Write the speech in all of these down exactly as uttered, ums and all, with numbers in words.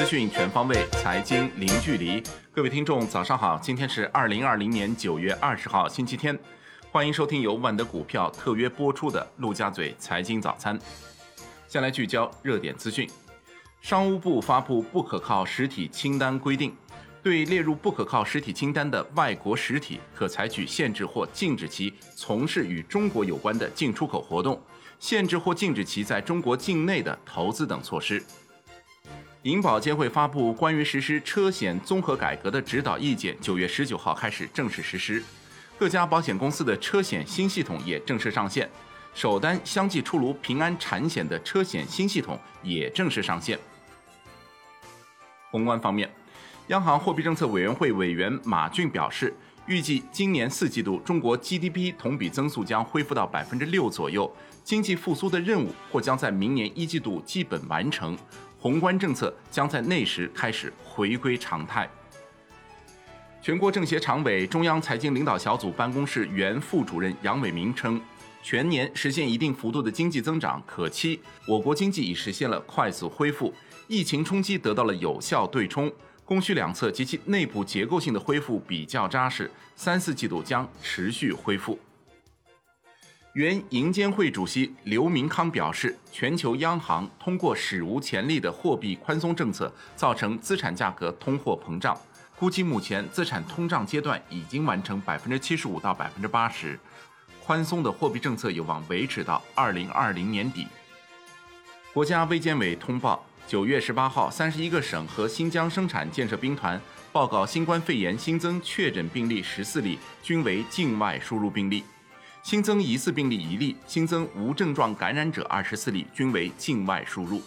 资讯全方位，财经零距离。各位听众，早上好！今天是二零二零年九月二十号，星期天。欢迎收听由万德股票特约播出的陆家嘴财经早餐。下来聚焦热点资讯。商务部发布不可靠实体清单规定，对列入不可靠实体清单的外国实体，可采取限制或禁止其从事与中国有关的进出口活动，限制或禁止其在中国境内的投资等措施。银保监会发布关于实施车险综合改革的指导意见，九月十九号开始正式实施。各家保险公司的车险新系统也正式上线，首单相继出炉平安产险的车险新系统也正式上线。宏观方面，央行货币政策委员会委员马骏表示，预计今年四季度中国 G D P 同比增速将恢复到百分之六左右，经济复苏的任务或将在明年一季度基本完成。宏观政策将在那时开始回归常态。全国政协常委、中央财经领导小组办公室原副主任杨伟明称，全年实现一定幅度的经济增长可期，我国经济已实现了快速恢复，疫情冲击得到了有效对冲，供需两侧及其内部结构性的恢复比较扎实，三四季度将持续恢复。原银监会主席刘明康表示，全球央行通过史无前例的货币宽松政策，造成资产价格通货膨胀。估计目前资产通胀阶段已经完成百分之七十五到百分之八十，宽松的货币政策有望维持到二零二零年底。国家卫健委通报，九月十八号，三十一个省和新疆生产建设兵团报告新冠肺炎新增确诊病例十四例，均为境外输入病例。新增疑似病例一例，新增无症状感染者二十四例，均为境外输入。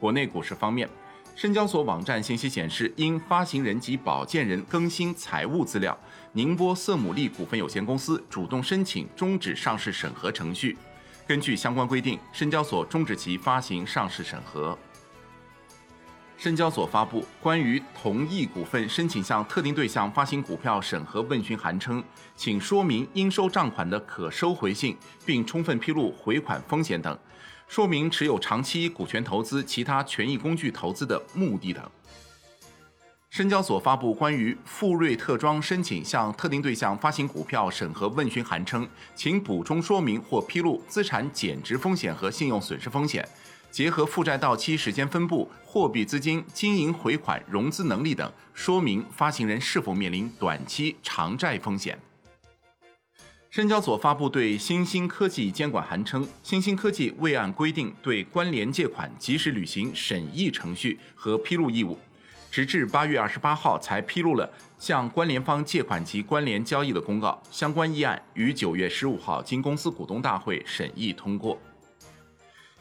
国内股市方面，深交所网站信息显示，因发行人及保荐人更新财务资料，宁波瑟姆利股份有限公司主动申请终止上市审核程序。根据相关规定，深交所终止其发行上市审核。深交所发布关于同意股份申请向特定对象发行股票审核问询函称，请说明应收账款的可收回性，并充分披露回款风险等，说明持有长期股权投资、其他权益工具投资的目的等。深交所发布关于富瑞特装申请向特定对象发行股票审核问询函称，请补充说明或披露资产减值风险和信用损失风险，结合负债到期时间分布、货币资金、经营回款、融资能力等，说明发行人是否面临短期偿债风险。深交所发布对新兴科技监管函称，新兴科技未按规定对关联借款及时履行审议程序和披露义务，直至八月二十八号才披露了向关联方借款及关联交易的公告。相关议案于九月十五号经公司股东大会审议通过。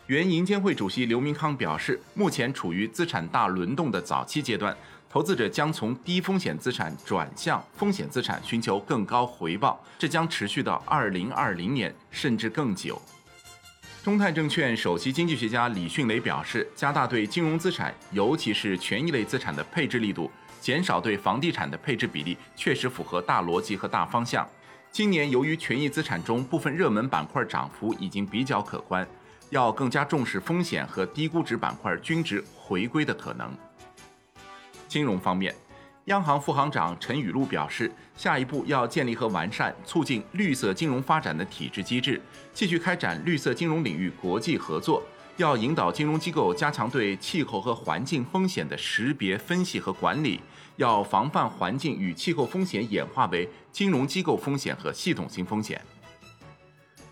原银监会主席刘明康表示，目前处于资产大轮动的早期阶段，投资者将从低风险资产转向风险资产，寻求更高回报，这将持续到二零二零年甚至更久。中泰证券首席经济学家李迅雷表示，加大对金融资产，尤其是权益类资产的配置力度，减少对房地产的配置比例，确实符合大逻辑和大方向。今年由于权益资产中部分热门板块涨幅已经比较可观，要更加重视风险和低估值板块均值回归的可能。金融方面，央行副行长陈雨露表示，下一步要建立和完善促进绿色金融发展的体制机制，继续开展绿色金融领域国际合作，要引导金融机构加强对气候和环境风险的识别、分析和管理，要防范环境与气候风险演化为金融机构风险和系统性风险。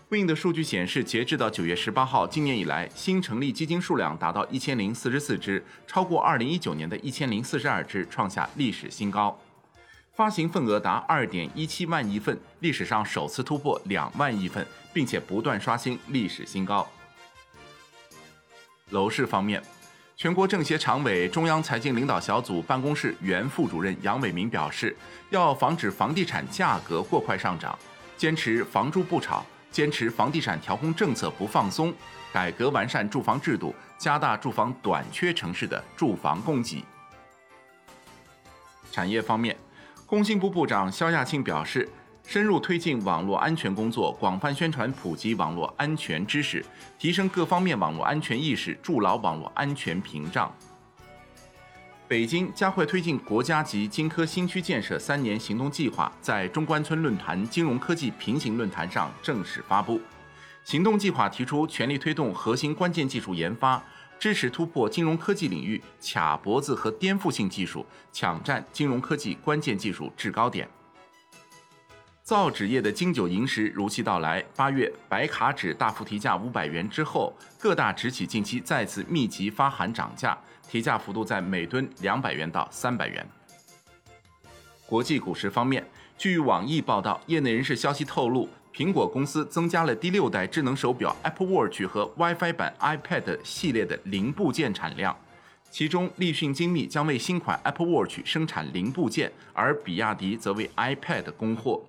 对应的数据显示，截至到九月十八号，今年以来新成立基金数量达到一千零四十四只，超过二零一九年的一千零四十二只，创下历史新高。发行份额达二点一七万亿份，历史上首次突破两万亿份，并且不断刷新历史新高。楼市方面，全国政协常委、中央财经领导小组办公室原副主任杨伟明表示，要防止房地产价格过快上涨，坚持房住不炒。坚持房地产调控政策不放松，改革完善住房制度，加大住房短缺城市的住房供给。产业方面，工信部部长肖亚庆表示，深入推进网络安全工作，广泛宣传普及网络安全知识，提升各方面网络安全意识，筑牢网络安全屏障。北京将会推进国家级金科新区建设三年行动计划在中关村论坛金融科技平行论坛上正式发布。行动计划提出全力推动核心关键技术研发，支持突破金融科技领域卡脖子和颠覆性技术，抢占金融科技关键技术制高点。造纸业的金九银十如期到来。八月白卡纸大幅提价五百元之后，各大纸企近期再次密集发函涨价，提价幅度在每吨两百元到三百元。国际股市方面，据网易报道，业内人士消息透露，苹果公司增加了第六代智能手表 Apple Watch 和 WiFi 版 iPad 系列的零部件产量。其中，立讯精密将为新款 Apple Watch 生产零部件，而比亚迪则为 iPad 供货。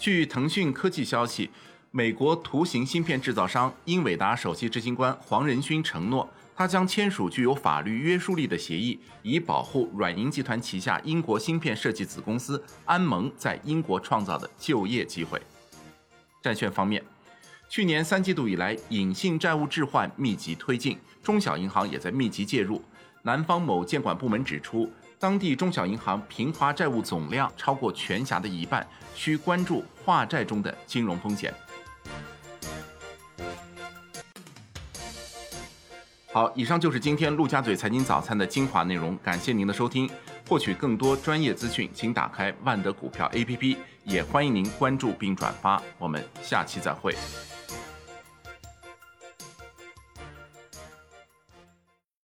据腾讯科技消息，美国图形芯片制造商英伟达首席执行官黄仁勋承诺，他将签署具有法律约束力的协议，以保护软银集团旗下英国芯片设计子公司安盟在英国创造的就业机会。债券方面，去年三季度以来，隐性债务置换密集推进，中小银行也在密集介入。南方某监管部门指出，当地中小银行平滑债务总量超过全辖的一半，需关注化债中的金融风险。好，以上就是今天陆家嘴财经早餐的精华内容，感谢您的收听。获取更多专业资讯，请打开万德股票 A P P， 也欢迎您关注并转发。我们下期再会。